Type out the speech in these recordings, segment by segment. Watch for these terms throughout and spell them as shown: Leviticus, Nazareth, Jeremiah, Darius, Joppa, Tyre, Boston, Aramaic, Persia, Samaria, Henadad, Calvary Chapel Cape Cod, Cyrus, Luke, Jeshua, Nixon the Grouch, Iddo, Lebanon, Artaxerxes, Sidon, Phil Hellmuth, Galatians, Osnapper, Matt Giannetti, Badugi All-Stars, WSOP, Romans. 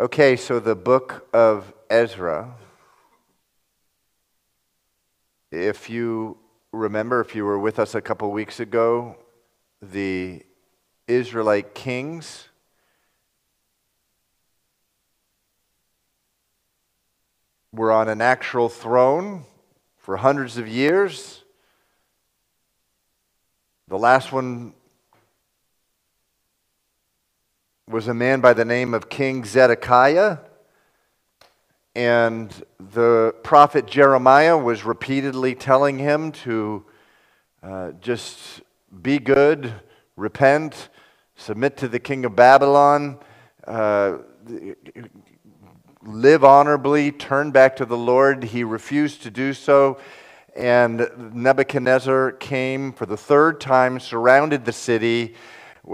Okay, so the book of Ezra, if you remember, if you were with us a couple weeks ago, the Israelite kings were on an actual throne for hundreds of years. The last one was a man by the name of King Zedekiah, and the prophet Jeremiah was repeatedly telling him to just be good, repent, submit to the king of Babylon, live honorably, turn back to the Lord. He refused to do so, and Nebuchadnezzar came for the third time, surrounded the city.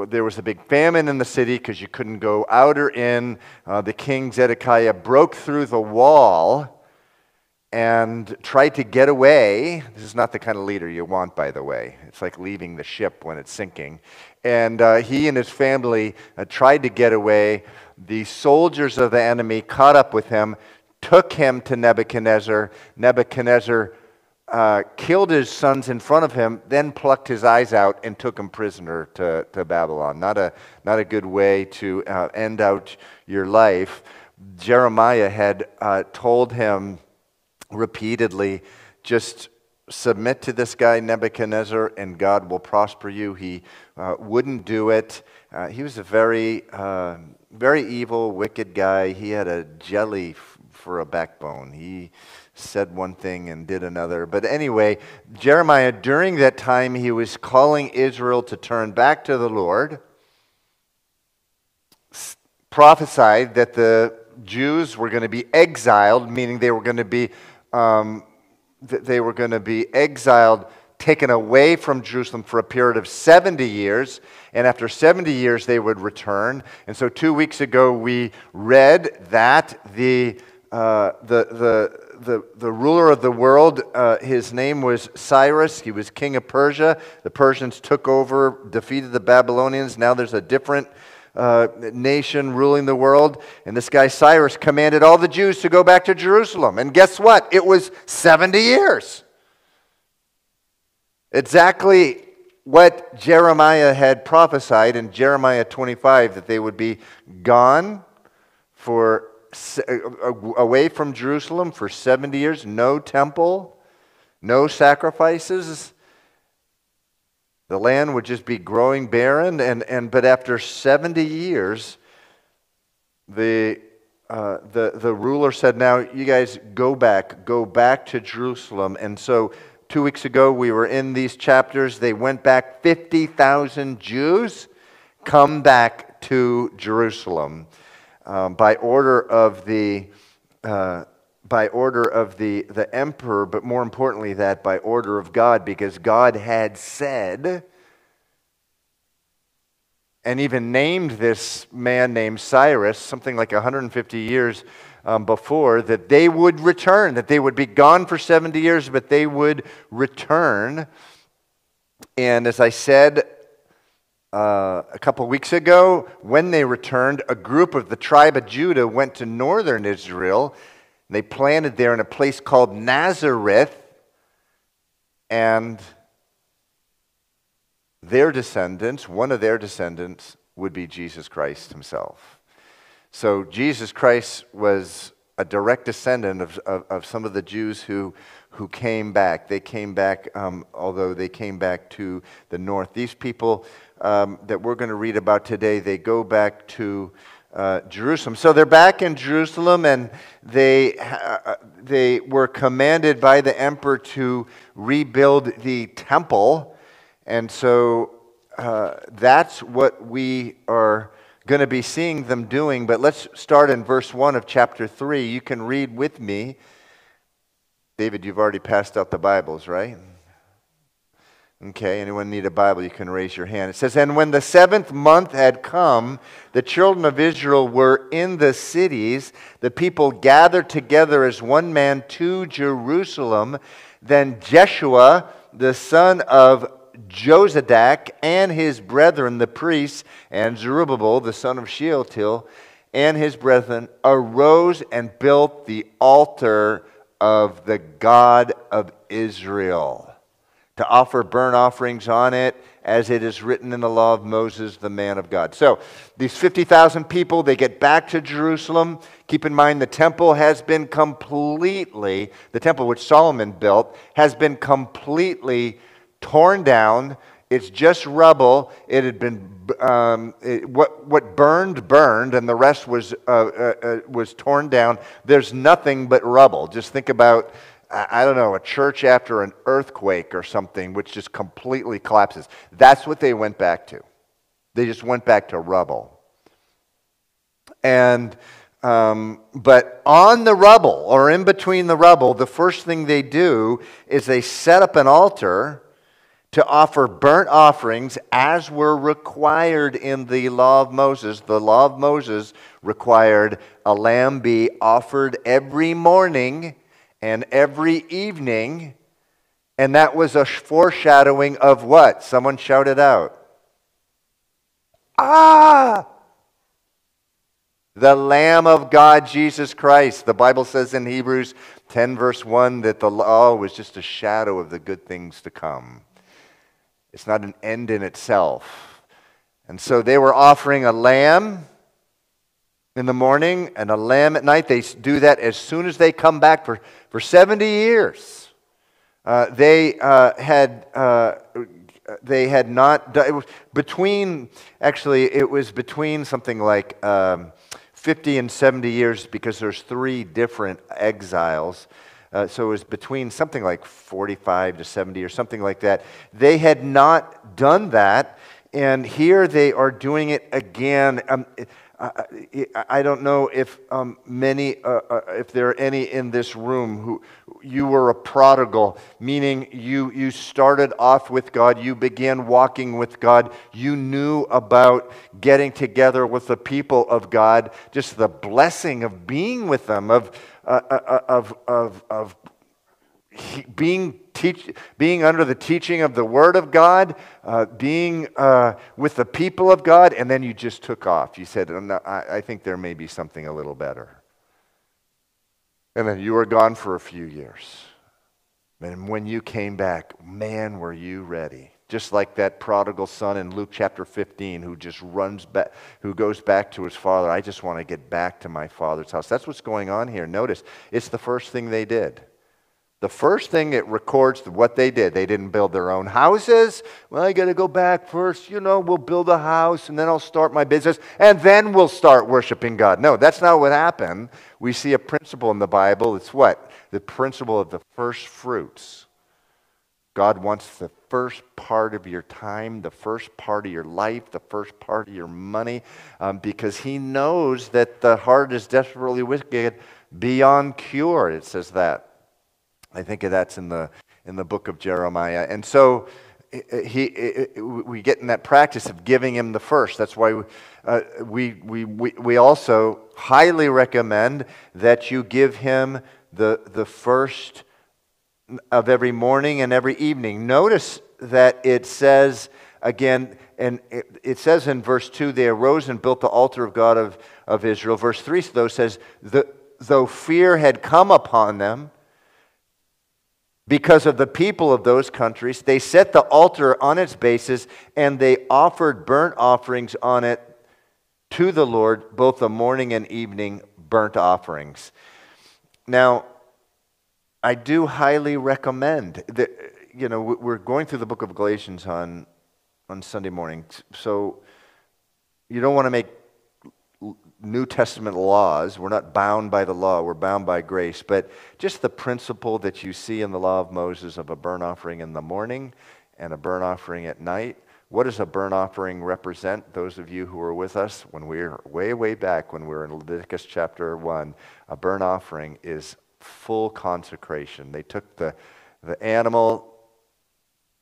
There was a big famine in the city because you couldn't go out or in. The king Zedekiah broke through the wall and tried to get away. This is not the kind of leader you want, by the way. It's like leaving the ship when it's sinking. And he and his family tried to get away. The soldiers of the enemy caught up with him, took him to Nebuchadnezzar. Nebuchadnezzar killed his sons in front of him, then plucked his eyes out and took him prisoner to Babylon. Not a good way to end out your life. Jeremiah had told him repeatedly, just submit to this guy Nebuchadnezzar and God will prosper you. He wouldn't do it. He was a very evil, wicked guy. He had a jelly for a backbone. He said one thing and did another. But anyway, Jeremiah, during that time, he was calling Israel to turn back to the Lord, prophesied that the Jews were going to be exiled, meaning they were going to be exiled, taken away from Jerusalem for a period of 70 years, and after 70 years they would return. And so 2 weeks ago we read that the ruler of the world, his name was Cyrus. He was king of Persia. The Persians took over, defeated the Babylonians. Now there's a different nation ruling the world. And this guy Cyrus commanded all the Jews to go back to Jerusalem. And guess what? It was 70 years. Exactly what Jeremiah had prophesied in Jeremiah 25, that they would be gone for away from Jerusalem for 70 years, no temple, no sacrifices. The land would just be growing barren, but after 70 years, the ruler said, now you guys go back to Jerusalem. And so 2 weeks ago we were in these chapters. They went back. 50,000 Jews come back to Jerusalem. By order of the emperor, but more importantly that by order of God, because God had said and even named this man named Cyrus something like 150 years before, that they would return, that they would be gone for 70 years, but they would return. And as I said a couple weeks ago, when they returned, a group of the tribe of Judah went to northern Israel. They planted there in a place called Nazareth, and their descendants, one of their descendants, would be Jesus Christ himself. So Jesus Christ was a direct descendant of some of the Jews who came back. They came back, although they came back to the north. These people that we're going to read about today, they go back to Jerusalem. So they're back in Jerusalem, and they were commanded by the emperor to rebuild the temple. And so that's what we are going to be seeing them doing. But let's start in verse 1 of chapter 3. You can read with me. David, you've already passed out the Bibles, right? Okay, anyone need a Bible, you can raise your hand. It says, and when the seventh month had come, the children of Israel were in the cities. The people gathered together as one man to Jerusalem. Then Jeshua, the son of Jozadak, and his brethren, the priests, and Zerubbabel, the son of Shealtiel, and his brethren arose and built the altar of the God of Israel, to offer burnt offerings on it, as it is written in the law of Moses, the man of God. So these 50,000 people, they get back to Jerusalem. Keep in mind, the temple which Solomon built has been completely torn down. It's just rubble. It had been what burned, and the rest was torn down. There's nothing but rubble. Just think about, I don't know, a church after an earthquake or something, which just completely collapses. That's what they went back to. They just went back to rubble. And but on the rubble, or in between the rubble, the first thing they do is they set up an altar to offer burnt offerings as were required in the law of Moses. The law of Moses required a lamb be offered every morning and every evening, and that was a foreshadowing of what? Someone shouted out. The Lamb of God, Jesus Christ. The Bible says in Hebrews 10 verse 1 that the law was just a shadow of the good things to come. It's not an end in itself. And so they were offering a lamb in the morning and a lamb at night. They do that as soon as they come back for 70 years. It was between something like 50 and 70 years, because there's three different exiles. So it was between something like 45 to 70 or something like that. They had not done that, and here they are doing it again. I don't know if there are any in this room who you were a prodigal, meaning you started off with God, you began walking with God, you knew about getting together with the people of God, just the blessing of being with them, being under the teaching of the Word of God, being with the people of God, and then you just took off. You said, I think there may be something a little better. And then you were gone for a few years. And when you came back, man, were you ready. Just like that prodigal son in Luke chapter 15 who just runs back, who goes back to his father. I just want to get back to my father's house. That's what's going on here. Notice, it's the first thing they did. The first thing it records what they did. They didn't build their own houses. Well, I got to go back first. We'll build a house, and then I'll start my business, and then we'll start worshiping God. No, that's not what happened. We see a principle in the Bible. It's what? The principle of the first fruits. God wants the first part of your time, the first part of your life, the first part of your money, because he knows that the heart is desperately wicked beyond cure. It says that. I think that's in the book of Jeremiah. And so we get in that practice of giving him the first. That's why we also highly recommend that you give him the first of every morning and every evening. Notice that it says again, and it says in verse 2, they arose and built the altar of God of Israel. Verse 3 though says, though fear had come upon them, because of the people of those countries, they set the altar on its bases, and they offered burnt offerings on it to the Lord, both the morning and evening burnt offerings. Now, I do highly recommend that, we're going through the book of Galatians on Sunday morning, so you don't want to make New Testament laws. We're not bound by the law, we're bound by grace, but just the principle that you see in the law of Moses of a burnt offering in the morning and a burnt offering at night. What does a burnt offering represent? Those of you who were with us when we were way back, when we were in Leviticus chapter 1, a burnt offering is full consecration. They took the animal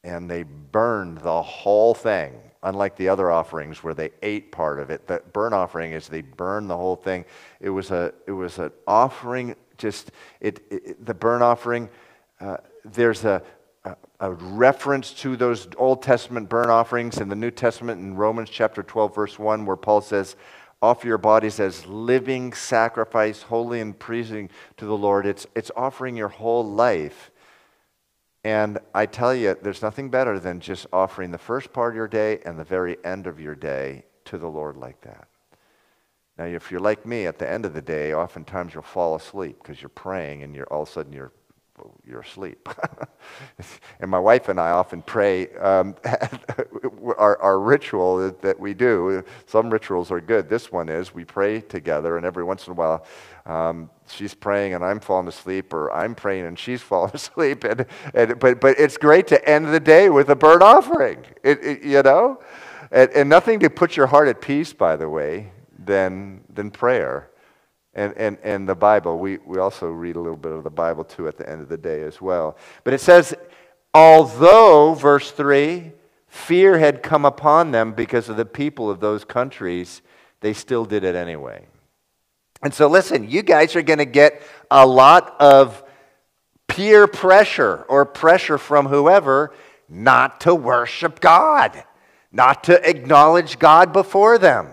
and they burned the whole thing. Unlike the other offerings where they ate part of it, the burnt offering is they burn the whole thing. It was an offering. The burnt offering. There's a reference to those Old Testament burnt offerings in the New Testament in Romans chapter 12 verse 1, where Paul says, Offer your bodies as living sacrifice, holy and pleasing to the Lord. It's offering your whole life. And I tell you, there's nothing better than just offering the first part of your day and the very end of your day to the Lord like that. Now, if you're like me, at the end of the day, oftentimes you'll fall asleep because you're praying and all of a sudden you're asleep. And my wife and I often pray. Our ritual that we do, some rituals are good. This one is we pray together, and every once in a while she's praying and I'm falling asleep, or I'm praying and she's falling asleep. But it's great to end the day with a burnt offering, and nothing to put your heart at peace, by the way, than prayer. And the Bible, we also read a little bit of the Bible too at the end of the day as well. But it says, although, verse 3, fear had come upon them because of the people of those countries, they still did it anyway. And so listen, you guys are going to get a lot of peer pressure or pressure from whoever not to worship God, not to acknowledge God before them,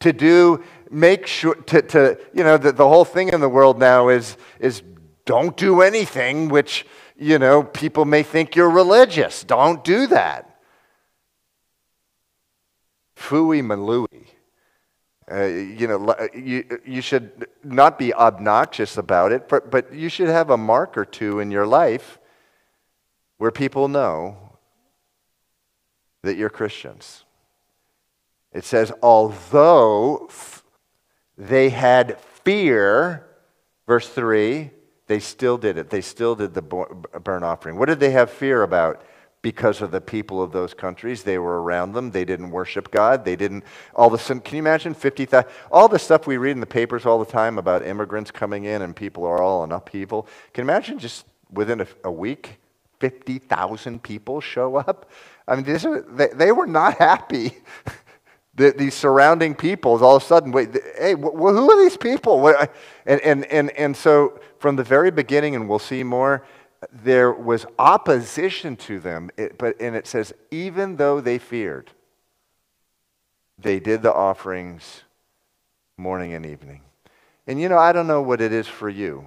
to do... Make sure the whole thing in the world now is don't do anything which, people may think you're religious. Don't do that. Fooey malooey. You should not be obnoxious about it, but you should have a mark or two in your life where people know that you're Christians. It says, although... They had fear, verse 3, they still did it. They still did the burnt offering. What did they have fear about? Because of the people of those countries. They were around them. They didn't worship God. They didn't, all the sudden, can you imagine 50,000? All the stuff we read in the papers all the time about immigrants coming in and people are all in upheaval. Can you imagine just within a week, 50,000 people show up? I mean, they were not happy. These surrounding peoples, all of a sudden, wait, hey, who are these people? What? And so from the very beginning, and we'll see more, there was opposition to them. And it says, even though they feared, they did the offerings morning and evening. And I don't know what it is for you,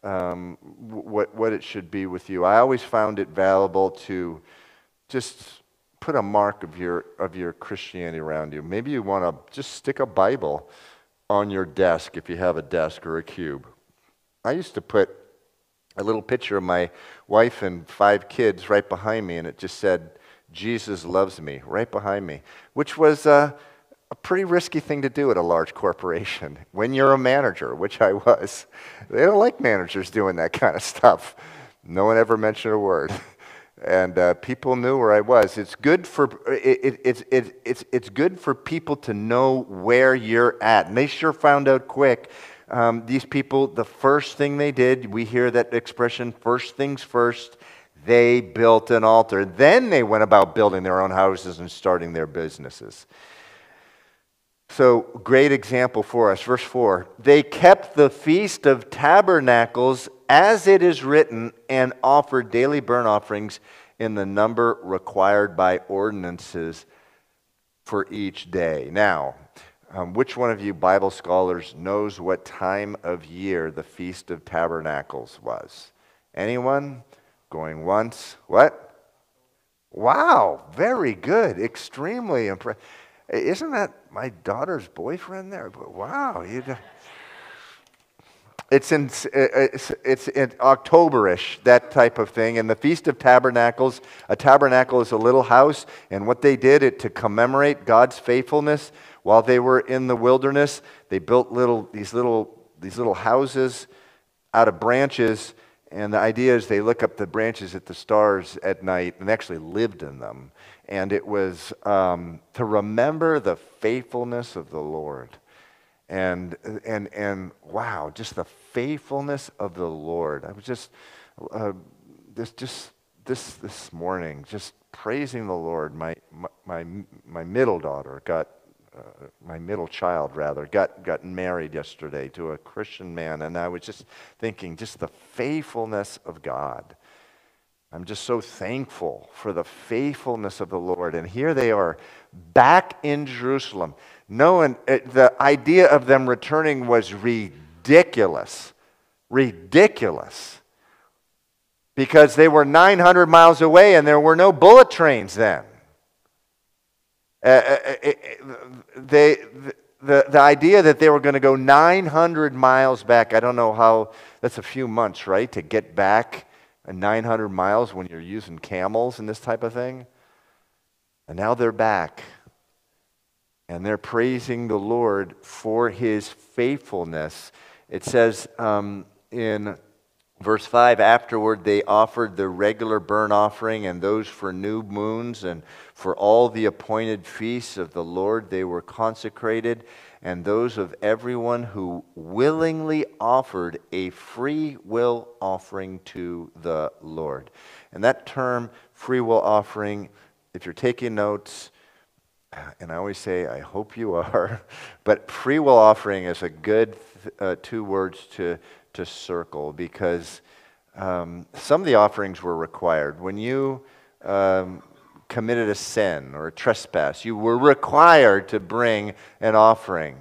what it should be with you. I always found it valuable to just... put a mark of your Christianity around you. Maybe you want to just stick a Bible on your desk if you have a desk or a cube. I used to put a little picture of my wife and 5 kids right behind me, and it just said, "Jesus loves me," right behind me, which was a pretty risky thing to do at a large corporation when you're a manager, which I was. They don't like managers doing that kind of stuff. No one ever mentioned a word. And people knew where I was. It's good for it's good for people to know where you're at, and they sure found out quick. These people, the first thing they did, we hear that expression, first things first. They built an altar. Then they went about building their own houses and starting their businesses. So, great example for us. Verse 4, they kept the Feast of Tabernacles as it is written and offered daily burnt offerings in the number required by ordinances for each day. Now, which one of you Bible scholars knows what time of year the Feast of Tabernacles was? Anyone? Going once? What? Wow, very good. Extremely impressive. Isn't that my daughter's boyfriend there? Wow. It's in October-ish, that type of thing. And the Feast of Tabernacles, a tabernacle is a little house. And what they did to commemorate God's faithfulness while they were in the wilderness, they built these little houses out of branches. And the idea is they look up the branches at the stars at night and actually lived in them. And it was to remember the faithfulness of the Lord. And wow, just the faithfulness of the Lord. I was this morning, just praising the Lord. My middle daughter got married yesterday to a Christian man, and I was just thinking, just the faithfulness of God. I'm just so thankful for the faithfulness of the Lord. And here they are, back in Jerusalem. No one, the idea of them returning was ridiculous. Ridiculous. Because they were 900 miles away and there were no bullet trains then. The idea that they were going to go 900 miles back, I don't know how, that's a few months, right, to get back 900 miles when you're using camels and this type of thing. And now they're back. And they're praising the Lord for his faithfulness. It says in verse 5, afterward they offered the regular burnt offering and those for new moons and for all the appointed feasts of the Lord they were consecrated, and those of everyone who willingly offered a free will offering to the Lord. And that term, free will offering, if you're taking notes, and I always say, I hope you are, but free will offering is a good two words to circle, because some of the offerings were required. When you committed a sin or a trespass, you were required to bring an offering.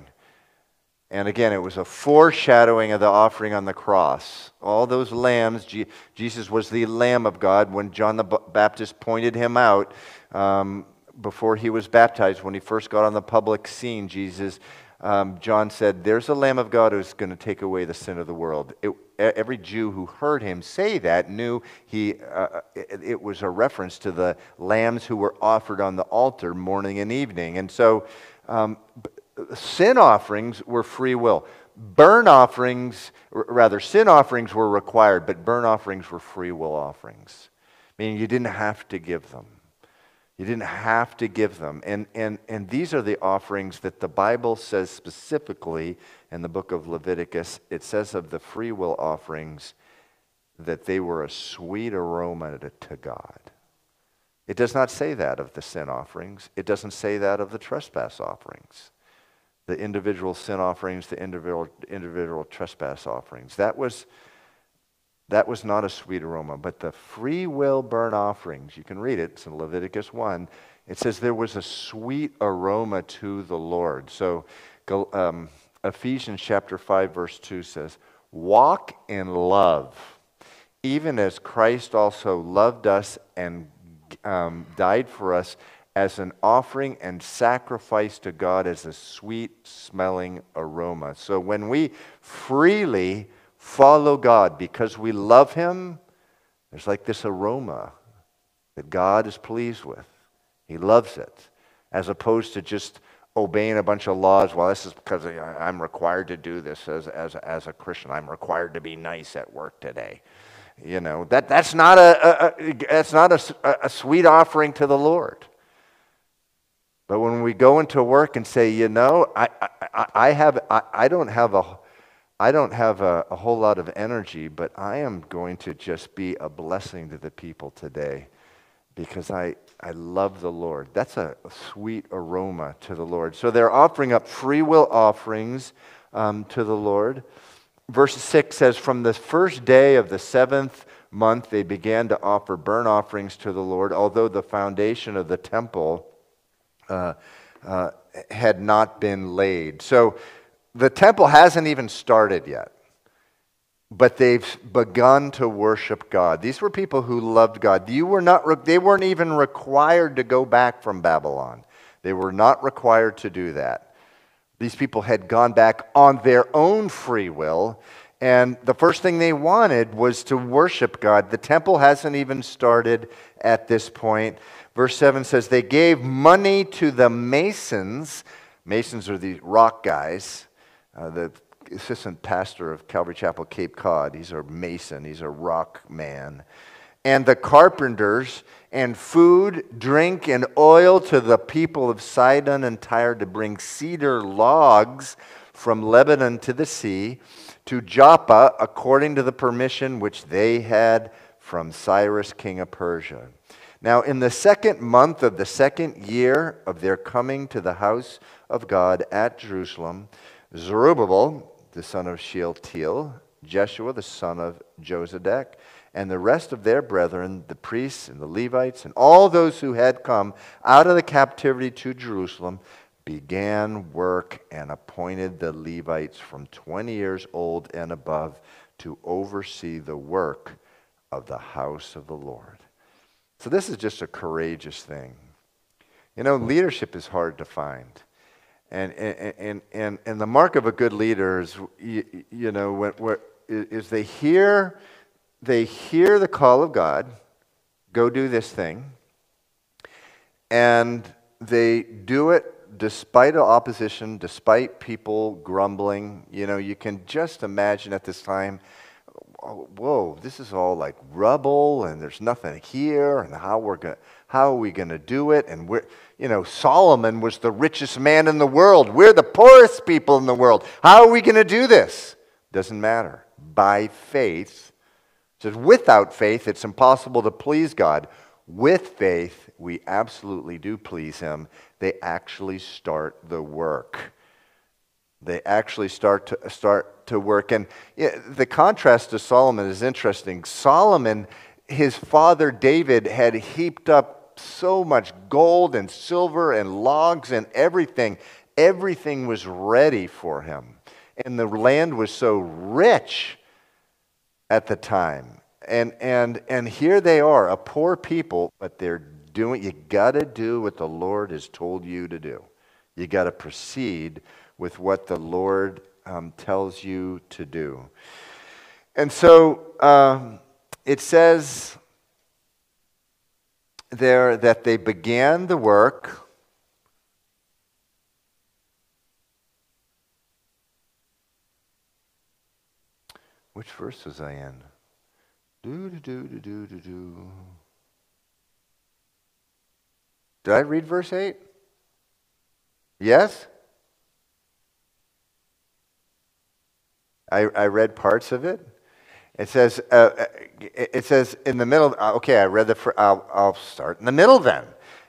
And again, it was a foreshadowing of the offering on the cross. All those lambs, Jesus was the Lamb of God. When John the Baptist pointed him out, before he was baptized, when he first got on the public scene, Jesus, John said, there's a Lamb of God who's going to take away the sin of the world. Every Jew who heard him say that knew it was a reference to the lambs who were offered on the altar morning and evening. And so sin offerings were free will. Sin offerings were required, but burnt offerings were free will offerings, meaning you didn't have to give them. You didn't have to give them. And these are the offerings that the Bible says specifically in the book of Leviticus. It says of the free will offerings that they were a sweet aroma to God. It does not say that of the sin offerings. It doesn't say that of the trespass offerings. The individual sin offerings, the individual trespass offerings. That was not a sweet aroma, but the free will burnt offerings, you can read it, it's in Leviticus 1, it says there was a sweet aroma to the Lord. So Ephesians chapter 5 verse 2 says, walk in love, even as Christ also loved us and died for us as an offering and sacrifice to God as a sweet smelling aroma. So when we freely follow God because we love him, there's like this aroma that God is pleased with. He loves it, as opposed to just obeying a bunch of laws. Well, this is because I'm required to do this as a Christian. I'm required to be nice at work today. You know, that's not a sweet offering to the Lord. But when we go into work and say, you know, I don't have a whole lot of energy, but I am going to just be a blessing to the people today because I love the Lord. That's a sweet aroma to the Lord. So they're offering up free will offerings to the Lord. Verse 6 says, from the first day of the seventh month, they began to offer burnt offerings to the Lord, although the foundation of the temple had not been laid. So the temple hasn't even started yet, but they've begun to worship God. These were people who loved God. They weren't even required to go back from Babylon. They were not required to do that. These people had gone back on their own free will, and the first thing they wanted was to worship God. The temple hasn't even started at this point. Verse 7 says, they gave money to the masons. Masons are the rock guys. The assistant pastor of Calvary Chapel, Cape Cod, he's a mason, he's a rock man. And the carpenters, and food, drink, and oil to the people of Sidon and Tyre to bring cedar logs from Lebanon to the sea, to Joppa, according to the permission which they had from Cyrus, king of Persia. Now, in the second month of the second year of their coming to the house of God at Jerusalem, Zerubbabel, the son of Shealtiel, Jeshua, the son of Jozadak, and the rest of their brethren, the priests and the Levites, and all those who had come out of the captivity to Jerusalem, began work and appointed the Levites from 20 years old and above to oversee the work of the house of the Lord. So this is just a courageous thing. You know, leadership is hard to find. And the mark of a good leader is, you know, is they hear the call of God, go do this thing, and they do it despite opposition, despite people grumbling. You know, you can just imagine at this time, whoa, this is all like rubble, and there's nothing here, and how are we going to do it? And we're, you know, Solomon was the richest man in the world. We're the poorest people in the world. How are we going to do this? Doesn't matter. By faith, it says, without faith, it's impossible to please God. With faith, we absolutely do please Him. They actually start the work. They actually start to work. And the contrast to Solomon is interesting. Solomon, his father David, had heaped up so much gold and silver and logs and everything. Everything was ready for him. And the land was so rich at the time. And here they are, a poor people, but they're doing, you got to do what the Lord has told you to do. You got to proceed with what the Lord tells you to do. And so it says there that they began the work. Which verse was I in? Did I read verse 8? Yes? I read parts of it. It says in the middle. Okay, I read I'll start in the middle then.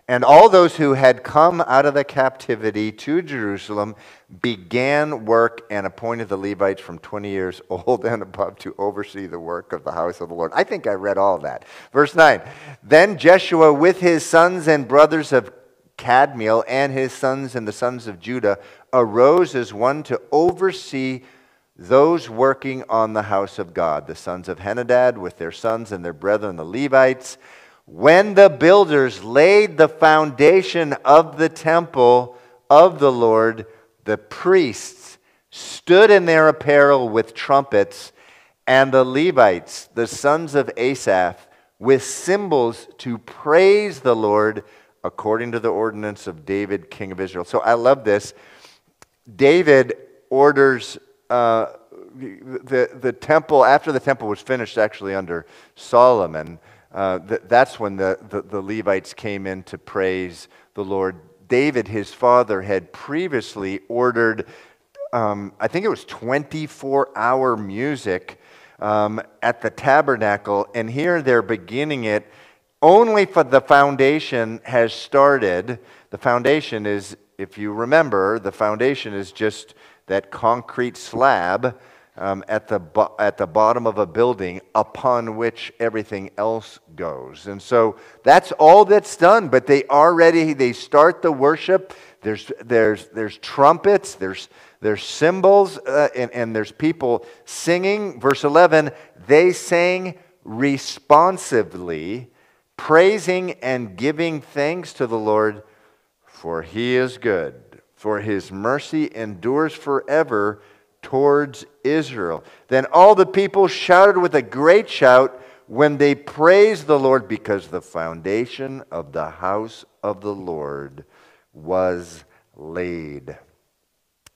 And all those who had come out of the captivity to Jerusalem began work and appointed the Levites from 20 years old and above to oversee the work of the house of the Lord. I think I read all that. Verse 9. Then Jeshua with his sons and brothers of Cadmiel and his sons and the sons of Judah arose as one to oversee those working on the house of God, the sons of Henadad with their sons and their brethren, the Levites. When the builders laid the foundation of the temple of the Lord, the priests stood in their apparel with trumpets, and the Levites, the sons of Asaph, with cymbals to praise the Lord according to the ordinance of David, king of Israel. So I love this. David orders the temple, after the temple was finished, actually under Solomon, that's when the Levites came in to praise the Lord. David, his father, had previously ordered, I think it was 24-hour music at the tabernacle, and here they're beginning it. Only for the foundation has started. The foundation is, if you remember, the foundation is just that concrete slab at the bottom of a building upon which everything else goes. And so that's all that's done, but they start the worship. There's trumpets, there's cymbals, and there's people singing. Verse 11, they sang responsively, praising and giving thanks to the Lord, for He is good. For His mercy endures forever towards Israel. Then all the people shouted with a great shout when they praised the Lord, because the foundation of the house of the Lord was laid.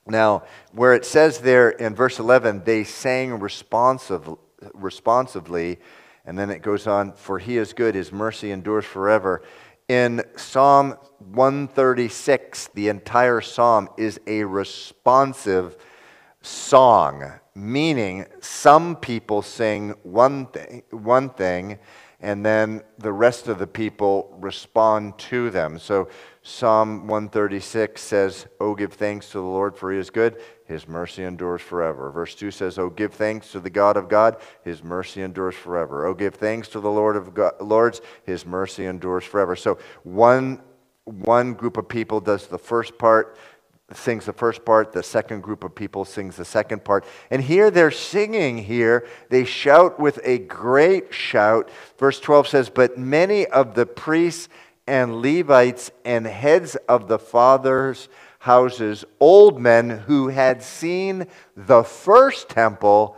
Now, where it says there in verse 11, they sang responsively, and then it goes on, for He is good, His mercy endures forever. In Psalm 136, the entire psalm is a responsive song, meaning some people sing one thing, and then the rest of the people respond to them. So Psalm 136 says, "Oh, give thanks to the Lord, for He is good. His mercy endures forever." Verse 2 says, "Oh, give thanks to the God of God. His mercy endures forever. Oh, give thanks to the Lord of Lords. His mercy endures forever." So one group of people does the first part, sings the first part, the second group of people sings the second part. And here they're singing here. They shout with a great shout. Verse 12 says, but many of the priests and Levites and heads of the fathers' houses, old men who had seen the first temple,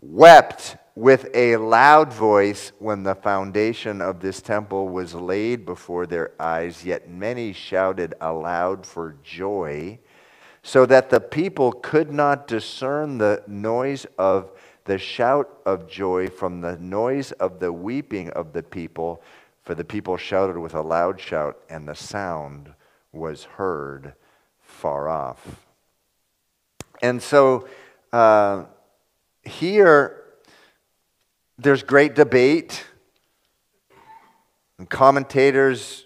wept with a loud voice when the foundation of this temple was laid before their eyes, yet many shouted aloud for joy, so that the people could not discern the noise of the shout of joy from the noise of the weeping of the people, for the people shouted with a loud shout, and the sound was heard far off. And so here, there's great debate, and commentators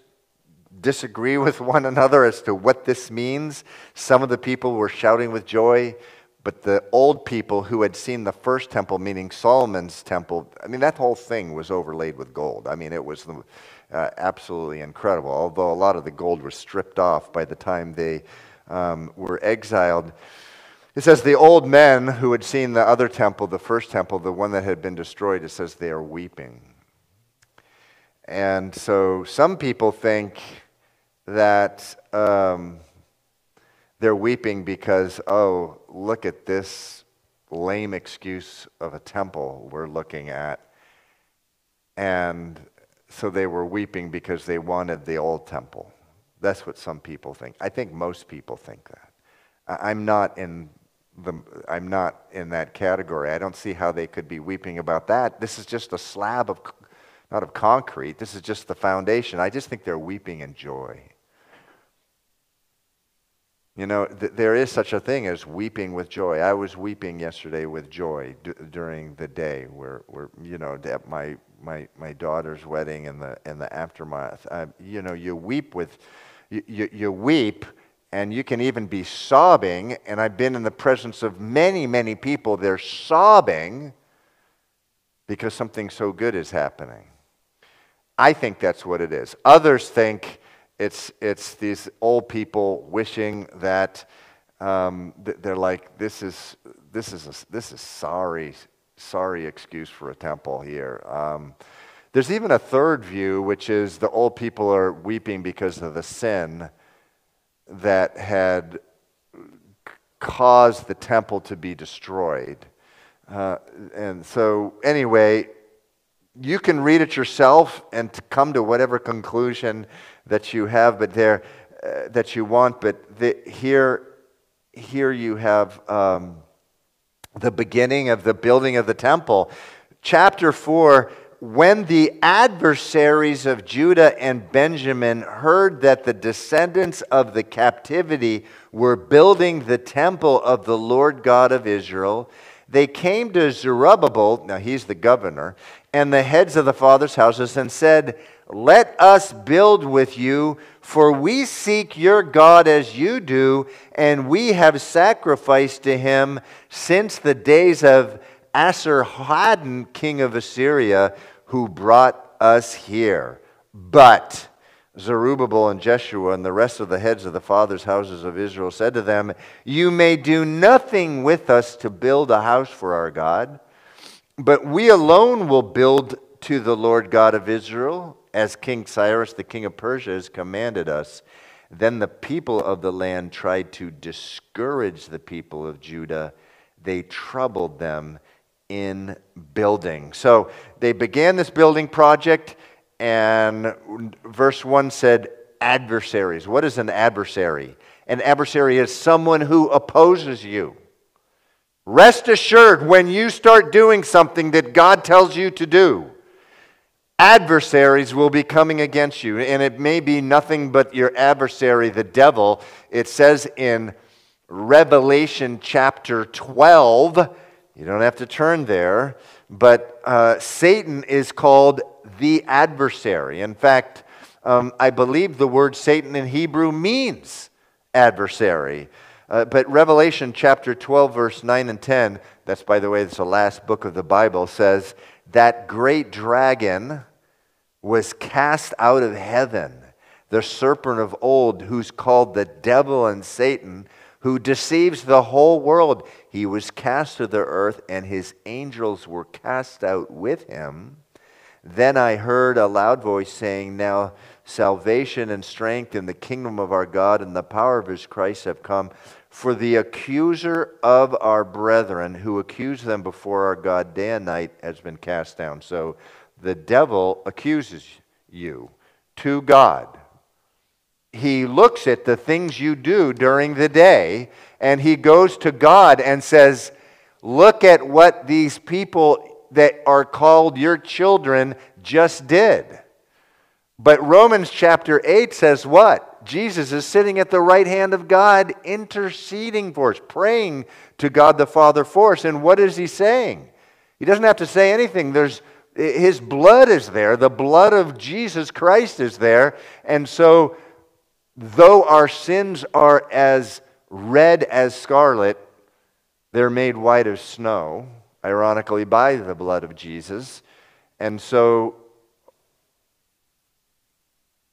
disagree with one another as to what this means. Some of the people were shouting with joy, but the old people who had seen the first temple, meaning Solomon's temple, I mean, that whole thing was overlaid with gold. I mean, it was absolutely incredible, although a lot of the gold was stripped off by the time they were exiled. It says the old men who had seen the other temple, the first temple, the one that had been destroyed, it says they are weeping. And so some people think that they're weeping because, oh, look at this lame excuse of a temple we're looking at. And so they were weeping because they wanted the old temple. That's what some people think. I think most people think that. I'm not in that category. I don't see how they could be weeping about that. This is just a slab of, not of concrete. This is just the foundation. I just think they're weeping in joy. You know, there is such a thing as weeping with joy. I was weeping yesterday with joy during the day, where you know, at my daughter's wedding and the aftermath. You know, you weep with, you weep. And you can even be sobbing, and I've been in the presence of many, many people. They're sobbing because something so good is happening. I think that's what it is. Others think it's these old people wishing that they're like, this is sorry excuse for a temple here. There's even a third view, which is the old people are weeping because of the sin that had caused the temple to be destroyed. And so anyway, you can read it yourself and come to whatever conclusion that you have, but there that you want. But here you have the beginning of the building of the temple. Chapter 4, when the adversaries of Judah and Benjamin heard that the descendants of the captivity were building the temple of the Lord God of Israel, they came to Zerubbabel, now he's the governor, and the heads of the fathers' houses and said, "Let us build with you, for we seek your God as you do, and we have sacrificed to him since the days of Esarhaddon, king of Assyria, who brought us here." But Zerubbabel and Jeshua and the rest of the heads of the fathers' houses of Israel said to them, "You may do nothing with us to build a house for our God, but we alone will build to the Lord God of Israel, as King Cyrus, the king of Persia, has commanded us." Then the people of the land tried to discourage the people of Judah. They troubled them in building. So they began this building project, and verse 1 said adversaries. What is an adversary? An adversary is someone who opposes you. Rest assured, when you start doing something that God tells you to do, adversaries will be coming against you, and it may be nothing but your adversary, the devil. It says in Revelation chapter 12, you don't have to turn there, but Satan is called the adversary. In fact, I believe the word Satan in Hebrew means adversary. But Revelation chapter 12, verse 9 and 10, that's, by the way, it's the last book of the Bible, says, "That great dragon was cast out of heaven, the serpent of old, who's called the devil and Satan, who deceives the whole world. He was cast to the earth, and his angels were cast out with him. Then I heard a loud voice saying, now salvation and strength in the kingdom of our God and the power of his Christ have come. For the accuser of our brethren, who accused them before our God day and night, has been cast down. So the devil accuses you to God. He looks at the things you do during the day, and he goes to God and says, look at what these people that are called your children just did. But Romans chapter 8 says what? Jesus is sitting at the right hand of God, interceding for us, praying to God the Father for us. And what is he saying? He doesn't have to say anything. His blood is there. The blood of Jesus Christ is there. And so, though our sins are as red as scarlet, they're made white as snow, ironically, by the blood of Jesus. And so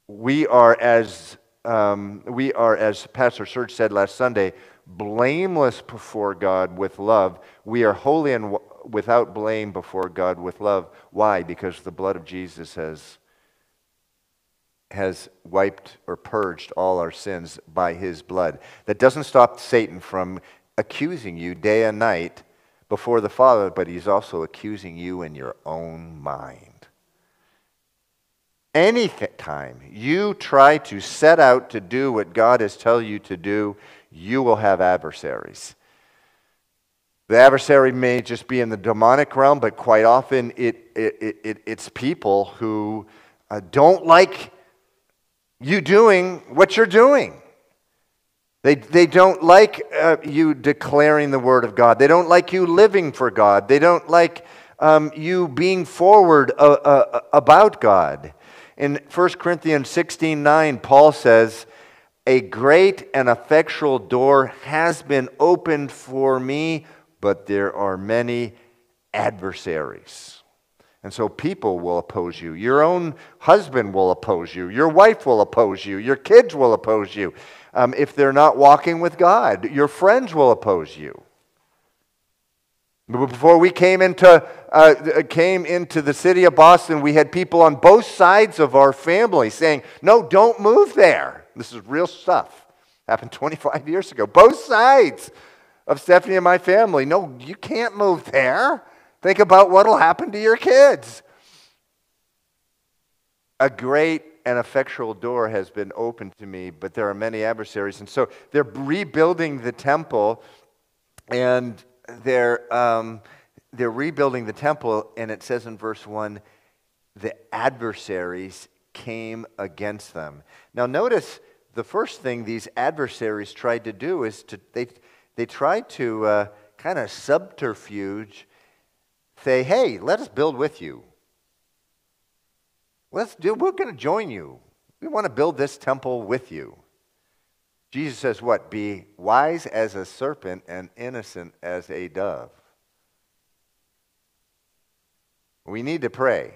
we are, as Pastor Serge said last Sunday, blameless before God with love. We are holy and without blame before God with love. Why? Because the blood of Jesus has wiped or purged all our sins by his blood. That doesn't stop Satan from accusing you day and night before the Father, but he's also accusing you in your own mind. Any time you try to set out to do what God has told you to do, you will have adversaries. The adversary may just be in the demonic realm, but quite often it's people who don't like you doing what you're doing. They don't like you declaring the word of God. They don't like you living for God. They don't like you being forward about God. In 1 Corinthians 16:9, Paul says, a great and effectual door has been opened for me, but there are many adversaries. And so people will oppose you. Your own husband will oppose you. Your wife will oppose you. Your kids will oppose you. If they're not walking with God, your friends will oppose you. Before we came into the city of Boston, we had people on both sides of our family saying, no, don't move there. This is real stuff. Happened 25 years ago. Both sides of Stephanie and my family. No, you can't move there. Think about what will happen to your kids. A great and effectual door has been opened to me, but there are many adversaries. And so they're rebuilding the temple, and they're rebuilding the temple, and it says in verse 1, the adversaries came against them. Now notice the first thing these adversaries tried to do is they tried to kind of subterfuge. Say, hey, let us build with you. We're going to join you. We want to build this temple with you. Jesus says what? Be wise as a serpent and innocent as a dove. We need to pray.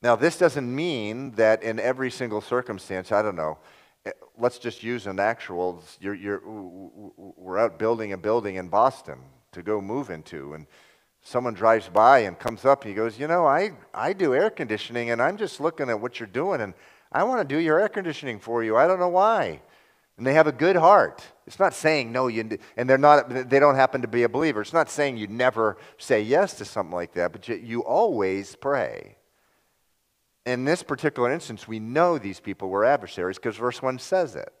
Now, this doesn't mean that in every single circumstance, I don't know, let's just use an actual, we're out building a building in Boston to go move into, and someone drives by and comes up and he goes, you know, I do air conditioning, and I'm just looking at what you're doing, and I want to do your air conditioning for you. I don't know why. And they have a good heart. It's not saying no, and they don't happen to be a believer. It's not saying you never say yes to something like that, but you always pray. In this particular instance, we know these people were adversaries because verse 1 says it.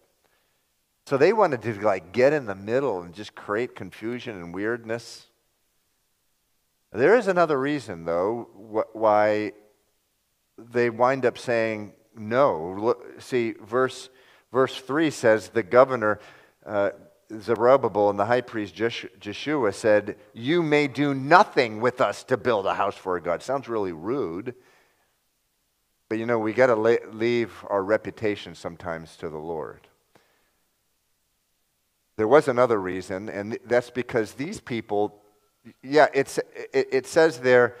So they wanted to get in the middle and just create confusion and weirdness. There is another reason, though, why they wind up saying no. Look, see, verse 3 says, the governor, Zerubbabel, and the high priest Jeshua said, you may do nothing with us to build a house for God. Sounds really rude. But, we got to leave our reputation sometimes to the Lord. There was another reason, and that's because these people, it says there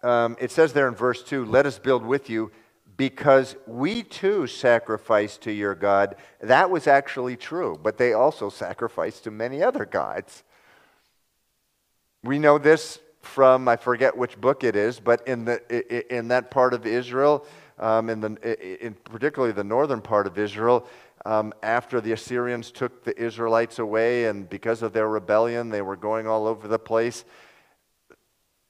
in verse 2, let us build with you, because we too sacrifice to your God. That was actually true, but they also sacrificed to many other gods. We know this from, I forget which book it is, but in that part of Israel, in particularly the northern part of Israel, after the Assyrians took the Israelites away, and because of their rebellion, they were going all over the place.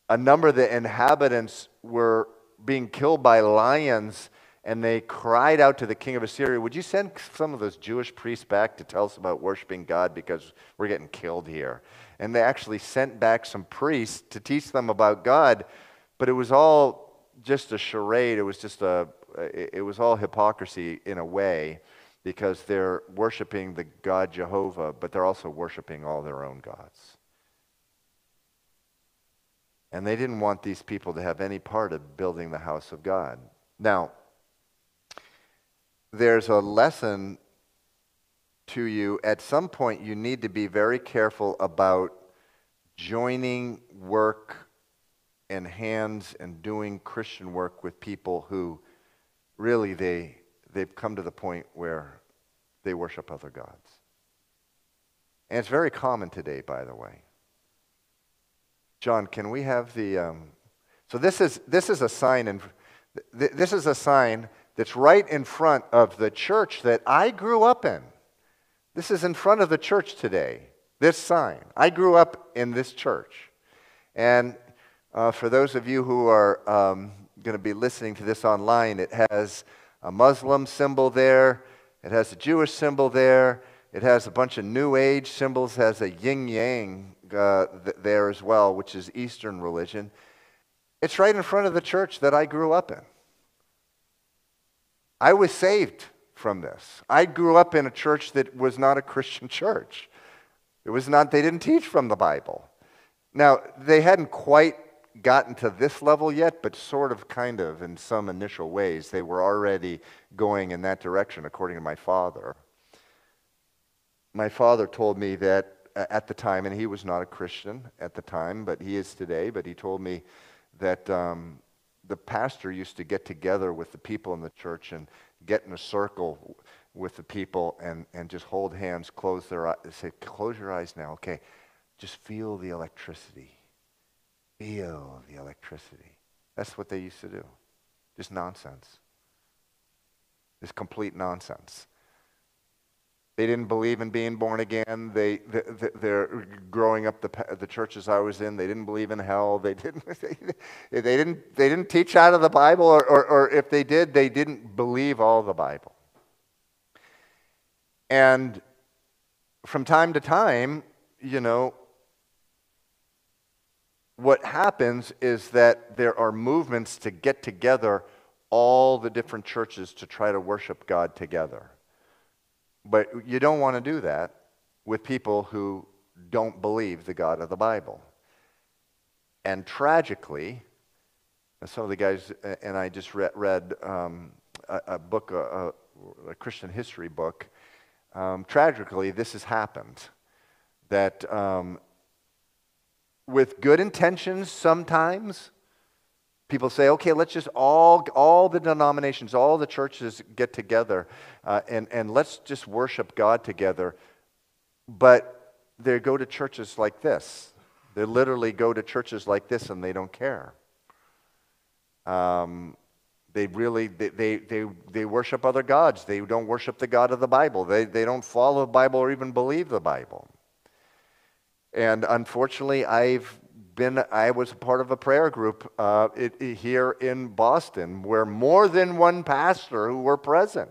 A number of the inhabitants were being killed by lions, and they cried out to the king of Assyria, would you send some of those Jewish priests back to tell us about worshiping God, because we're getting killed here? And they actually sent back some priests to teach them about God, but it was all just a charade. It was just it was all hypocrisy in a way, because they're worshiping the God Jehovah, but they're also worshiping all their own gods. And they didn't want these people to have any part of building the house of God. Now, there's a lesson to you. At some point, you need to be very careful about joining work and hands and doing Christian work with people who really they've come to the point where they worship other gods. And it's very common today, by the way. John, can we have the? So this is a sign, and this is a sign that's right in front of the church that I grew up in. This is in front of the church today, this sign. I grew up in this church. And for those of you who are going to be listening to this online, it has a Muslim symbol there. It has a Jewish symbol there. It has a bunch of New Age symbols. It has a yin-yang there as well, which is Eastern religion. It's right in front of the church that I grew up in. I was saved from this. I grew up in a church that was not a Christian church. It was not, they didn't teach from the Bible. Now, they hadn't quite gotten to this level yet, but sort of, kind of, in some initial ways, they were already going in that direction, according to my father. My father told me that at the time, and he was not a Christian at the time, but he is today, but he told me that the pastor used to get together with the people in the church and get in a circle with the people and just hold hands, close their eyes, say, close your eyes now, okay, just feel the electricity. Feel the electricity. That's what they used to do. Just nonsense. Just complete nonsense. They didn't believe in being born again. They're growing up the churches I was in. They didn't believe in hell. They didn't teach out of the Bible, or if they did, they didn't believe all the Bible. And from time to time, you know, what happens is that there are movements to get together all the different churches to try to worship God together. But you don't want to do that with people who don't believe the God of the Bible. And tragically, some of the guys, and I just read a book, a Christian history book, tragically this has happened, that with good intentions sometimes, people say, okay, let's just all the denominations, all the churches get together and let's just worship God together. But they go to churches like this. They literally go to churches like this and they don't care. They worship other gods. They don't worship the God of the Bible. They don't follow the Bible or even believe the Bible. And unfortunately, I was part of a prayer group here in Boston where more than one pastor who were present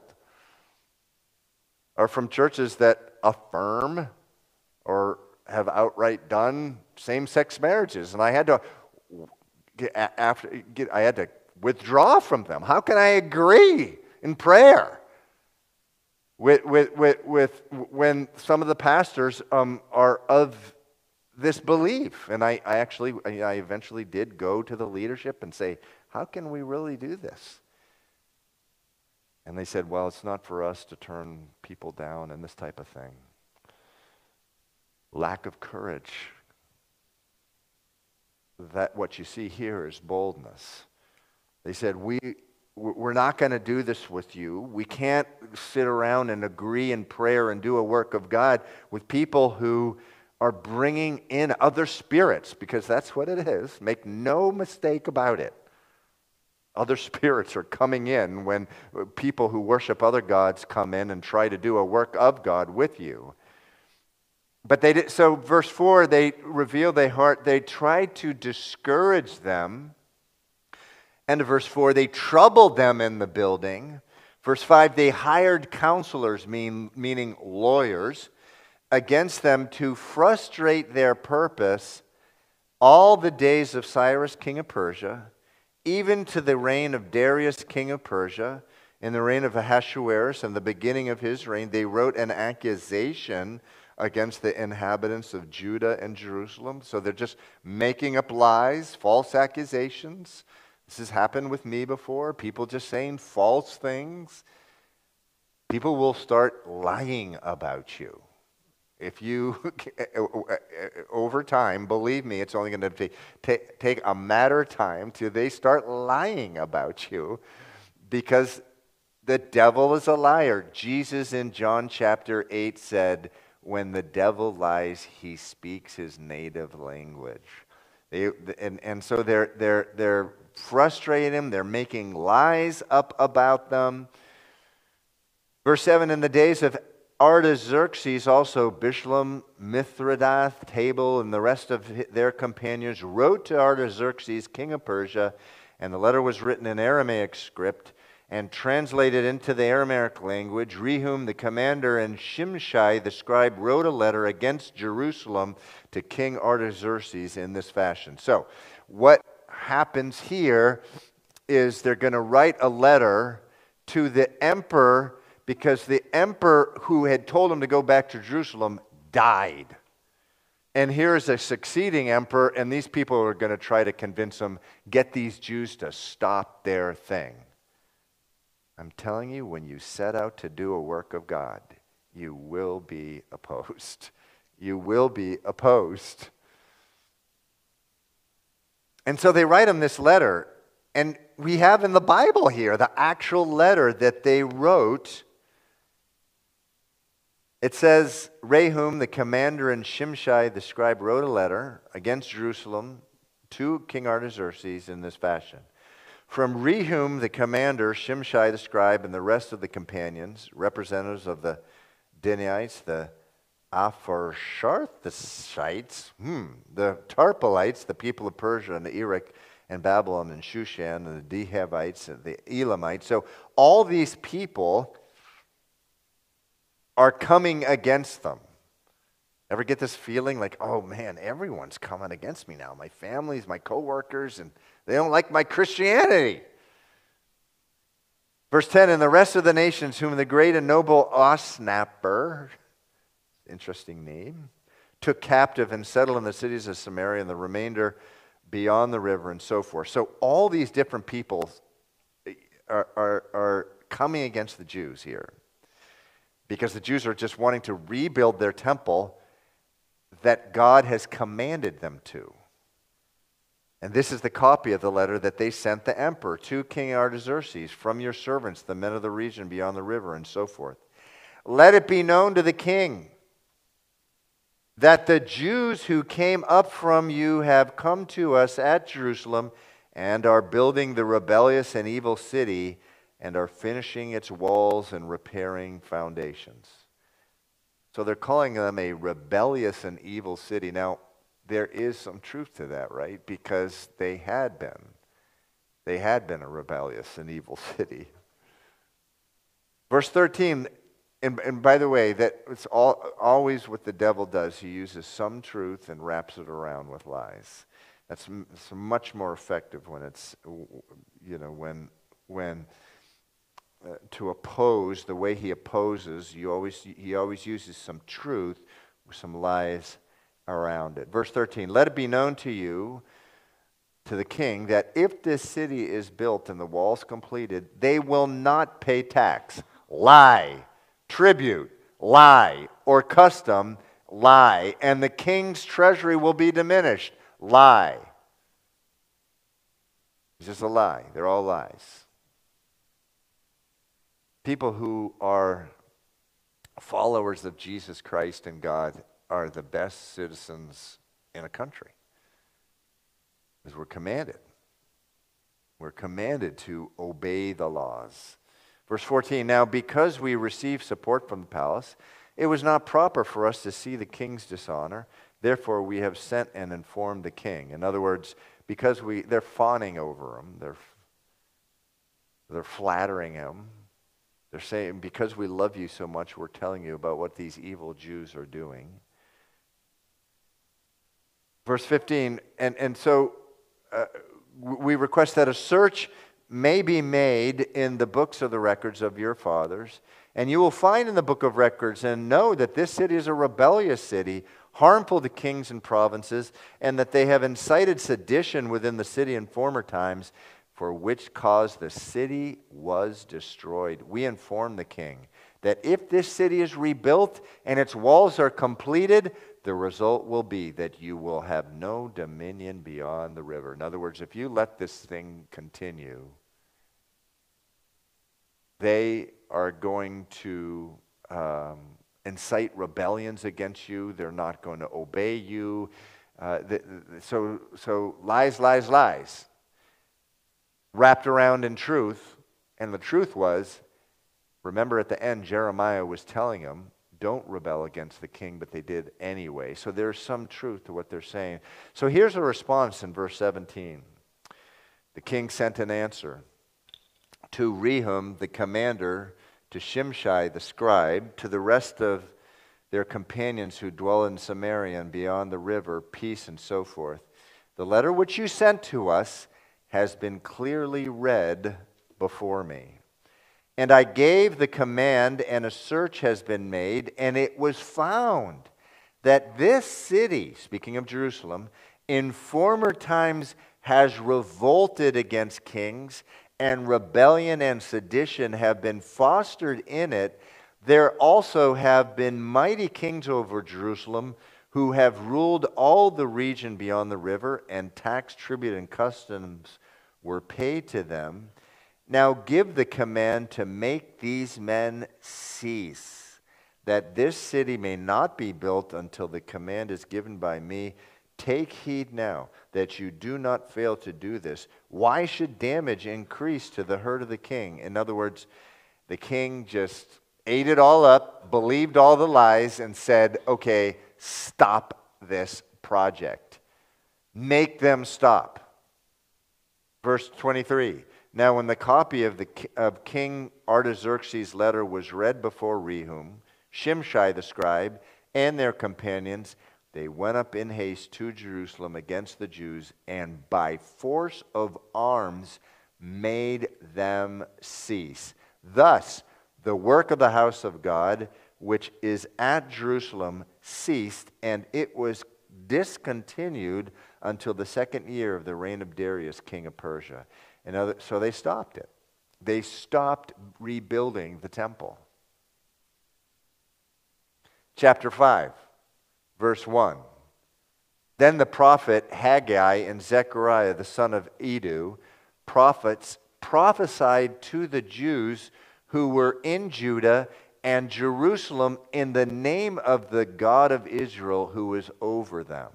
are from churches that affirm or have outright done same-sex marriages, and I had to withdraw from them. How can I agree in prayer with when some of the pastors are of this belief? And I eventually did go to the leadership and say, how can we really do this? And they said, well, it's not for us to turn people down and this type of thing. Lack of courage. That what you see here is boldness. They said, we We're not going to do this with you. We can't sit around and agree in prayer and do a work of God with people who are bringing in other spirits, because that's what it is. Make no mistake about it. Other spirits are coming in when people who worship other gods come in and try to do a work of God with you. But they did, so verse 4, they reveal their heart. They tried to discourage them. And verse 4, they troubled them in the building. Verse 5, they hired counselors, meaning lawyers, against them to frustrate their purpose all the days of Cyrus, king of Persia, even to the reign of Darius, king of Persia, in the reign of Ahasuerus, and the beginning of his reign. They wrote an accusation against the inhabitants of Judah and Jerusalem. So they're just making up lies, false accusations. This has happened with me before. People just saying false things. People will start lying about you. If you, over time, believe me, it's only going to take a matter of time till they start lying about you, because the devil is a liar. Jesus in John chapter 8 said, when the devil lies, he speaks his native language. So they're frustrating him. They're making lies up about them. Verse 7, in the days of Artaxerxes, also Bishlam, Mithridath, Tabal, and the rest of their companions wrote to Artaxerxes, king of Persia, and the letter was written in Aramaic script and translated into the Aramaic language. Rehum, the commander, and Shimshai, the scribe, wrote a letter against Jerusalem to King Artaxerxes in this fashion. So what happens here is they're going to write a letter to the emperor, because the emperor who had told him to go back to Jerusalem died. And here is a succeeding emperor, and these people are going to try to convince him, get these Jews to stop their thing. I'm telling you, when you set out to do a work of God, you will be opposed. You will be opposed. And so they write him this letter, and we have in the Bible here the actual letter that they wrote. It says, Rehum, the commander, and Shimshai, the scribe, wrote a letter against Jerusalem to King Artaxerxes in this fashion. From Rehum, the commander, Shimshai, the scribe, and the rest of the companions, representatives of the Dinites, the Apharshathites, the Tarpalites, the people of Persia, and the Erech, and Babylon, and Shushan, and the Dehavites, and the Elamites. So all these people are coming against them. Ever get this feeling like, oh man, everyone's coming against me now. My families, my coworkers, and they don't like my Christianity. Verse 10, and the rest of the nations whom the great and noble Osnapper, interesting name, took captive and settled in the cities of Samaria and the remainder beyond the river and so forth. So all these different people are coming against the Jews here, because the Jews are just wanting to rebuild their temple that God has commanded them to. And this is the copy of the letter that they sent the emperor to King Artaxerxes, from your servants, the men of the region beyond the river and so forth. Let it be known to the king that the Jews who came up from you have come to us at Jerusalem and are building the rebellious and evil city and are finishing its walls and repairing foundations. So they're calling them a rebellious and evil city. Now, there is some truth to that, right? Because they had been. They had been a rebellious and evil city. Verse 13... And by the way, that it's always what the devil does. He uses some truth and wraps it around with lies. That's much more effective when it's, you know, when to oppose the way he opposes. He always uses some truth with some lies around it. Verse 13: Let it be known to you, to the king, that if this city is built and the walls completed, they will not pay tax. Lie. Tribute, lie, or custom, lie, and the king's treasury will be diminished, lie. It's just a lie. They're all lies. people who are followers of Jesus Christ and God are the best citizens in a country. Because we're commanded. We're commanded to obey the laws. Verse 14, now because we received support from the palace, it was not proper for us to see the king's dishonor. Therefore, we have sent and informed the king. In other words, because they're fawning over him, they're flattering him. They're saying, because we love you so much, we're telling you about what these evil Jews are doing. Verse 15, and so we request that a search may be made in the books of the records of your fathers, and you will find in the book of records and know that this city is a rebellious city, harmful to kings and provinces, and that they have incited sedition within the city in former times, for which cause the city was destroyed. We inform the king that if this city is rebuilt and its walls are completed, the result will be that you will have no dominion beyond the river. In other words, if you let this thing continue, they are going to incite rebellions against you. They're not going to obey you. So lies, lies, lies, wrapped around in truth. And the truth was, remember at the end, Jeremiah was telling him, don't rebel against the king, but they did anyway. So there's some truth to what they're saying. So here's a response in verse 17. The king sent an answer to Rehum, the commander, to Shimshai, the scribe, to the rest of their companions who dwell in Samaria and beyond the river, peace and so forth. The letter which you sent to us has been clearly read before me. And I gave the command, and a search has been made, and it was found that this city, speaking of Jerusalem, in former times has revolted against kings, and rebellion and sedition have been fostered in it. There also have been mighty kings over Jerusalem who have ruled all the region beyond the river, and tax, tribute, and customs were paid to them. Now give the command to make these men cease, that this city may not be built until the command is given by me. Take heed now that you do not fail to do this. Why should damage increase to the herd of the king? In other words, the king just ate it all up, believed all the lies, and said, okay, stop this project. Make them stop. Verse 23. Now, when the copy of King Artaxerxes' letter was read before Rehum, Shimshai the scribe, and their companions, they went up in haste to Jerusalem against the Jews, and by force of arms made them cease. Thus, the work of the house of God, which is at Jerusalem, ceased, and it was discontinued until the second year of the reign of Darius, king of Persia. So they stopped it. They stopped rebuilding the temple. Chapter 5, verse 1. Then the prophet Haggai and Zechariah, the son of Iddo, prophets, prophesied to the Jews who were in Judah and Jerusalem in the name of the God of Israel who is over them.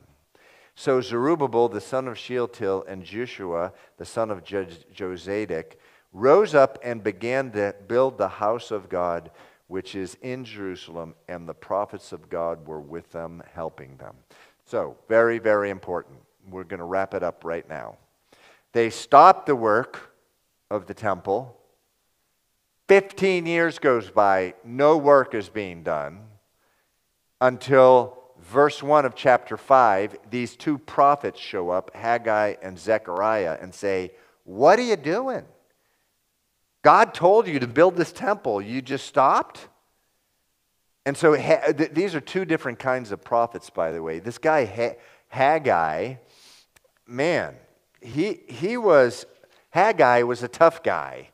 So Zerubbabel, the son of Shealtiel, and Jeshua, the son of Jozadak, rose up and began to build the house of God, which is in Jerusalem, and the prophets of God were with them, helping them. So, very, very important. We're going to wrap it up right now. They stopped the work of the temple. 15 years goes by, no work is being done, until Verse 1 of chapter 5, these two prophets show up, Haggai and Zechariah, and say, what are you doing? God told you to build this temple. You just stopped? And so these are two different kinds of prophets, by the way. This guy, Haggai, man, Haggai was a tough guy.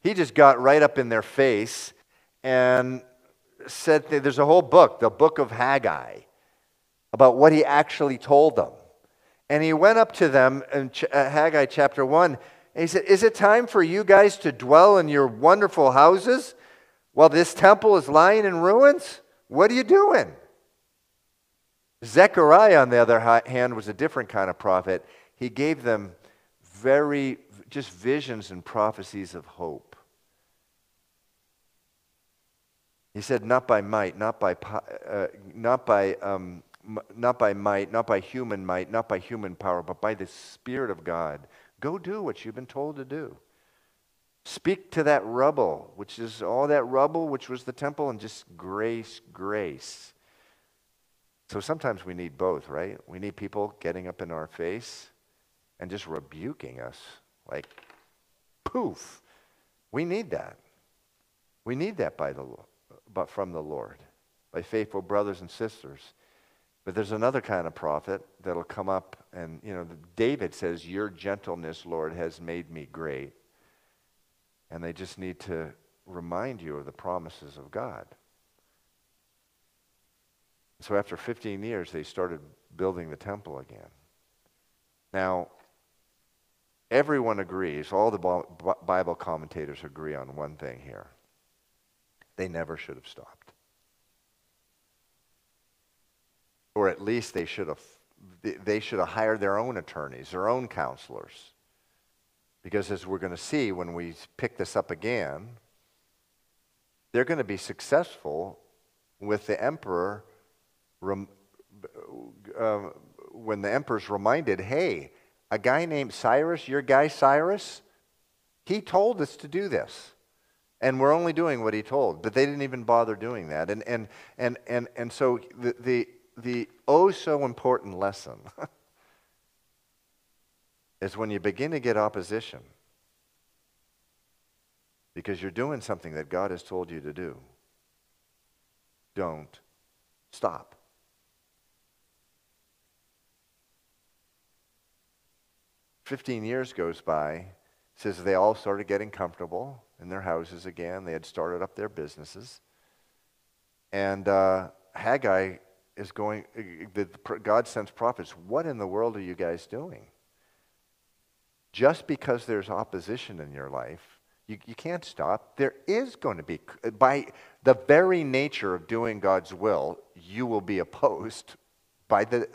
He just got right up in their face and said, there's a whole book, the book of Haggai, about what he actually told them. And he went up to them in Haggai chapter 1, and he said, is it time for you guys to dwell in your wonderful houses? Well, this temple is lying in ruins? What are you doing? Zechariah, on the other hand, was a different kind of prophet. He gave them just visions and prophecies of hope. He said, not by might, not by human might, not by human power, but by the Spirit of God. Go do what you've been told to do. Speak to that rubble, which is all that rubble, which was the temple, and just grace, grace. So sometimes we need both, right? We need people getting up in our face and just rebuking us, like, poof. We need that. We need that from the Lord, by faithful brothers and sisters. But there's another kind of prophet that'll come up, and David says, "Your gentleness, Lord, has made me great." And they just need to remind you of the promises of God. So after 15 years, they started building the temple again. Now, everyone agrees, all the Bible commentators agree on one thing here. They never should have stopped. Or at least they should have hired their own attorneys, their own counselors. Because as we're going to see when we pick this up again, they're going to be successful with the emperor when the emperor's reminded, hey, a guy named Cyrus, your guy Cyrus, he told us to do this. And we're only doing what he told. But they didn't even bother doing that. And so the oh so important lesson is when you begin to get opposition because you're doing something that God has told you to do, don't stop. Fifteen years goes by. It says they all started getting comfortable in their houses again. They had started up their businesses. And Haggai is going, God sends prophets, what in the world are you guys doing? Just because there's opposition in your life, you can't stop. There is going to be, by the very nature of doing God's will, you will be opposed by the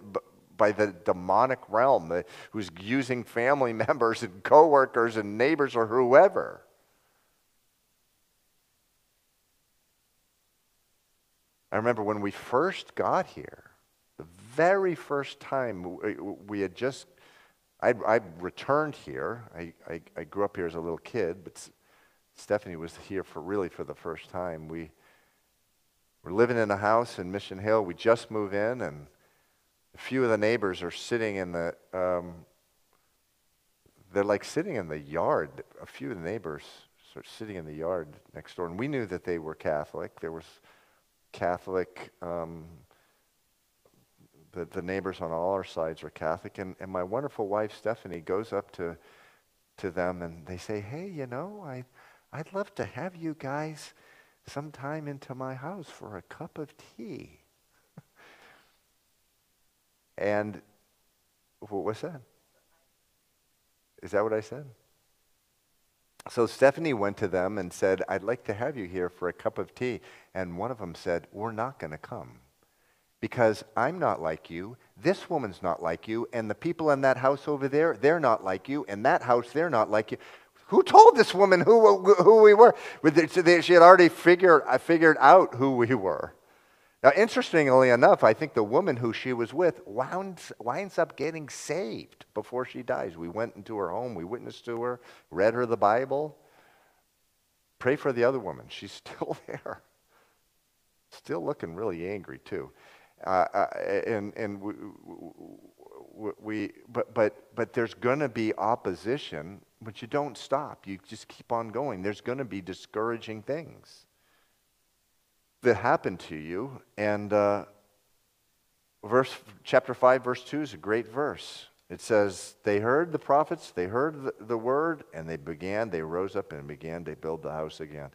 demonic realm who's using family members and coworkers and neighbors or whoever. I remember when we first got here, the very first time we had just, I returned here. I grew up here as a little kid, but Stephanie was here for the first time. We were living in a house in Mission Hill. We just moved in, and a few of the neighbors are sitting in the, they're like sitting in the yard. A few of the neighbors are sitting in the yard next door, and we knew that they were Catholic. There was Catholic, the neighbors on all our sides are Catholic, and my wonderful wife Stephanie goes up to them, and they say, hey, I'd love to have you guys sometime into my house for a cup of tea. And what's that? Is that what I said? So Stephanie went to them and said, I'd like to have you here for a cup of tea. And one of them said, we're not going to come. Because I'm not like you, this woman's not like you, and the people in that house over there, they're not like you, and that house, they're not like you. Who told this woman who we were? She had already figured out who we were. Now, interestingly enough, I think the woman who she was with winds up getting saved before she dies. We went into her home, we witnessed to her, read her the Bible. Pray for the other woman. She's still there. Still looking really angry, too. But there's going to be opposition, but you don't stop. You just keep on going. There's going to be discouraging things that happen to you. And chapter 5, verse 2 is a great verse. It says, they heard the prophets, they heard the word, and they rose up and began to build the house again.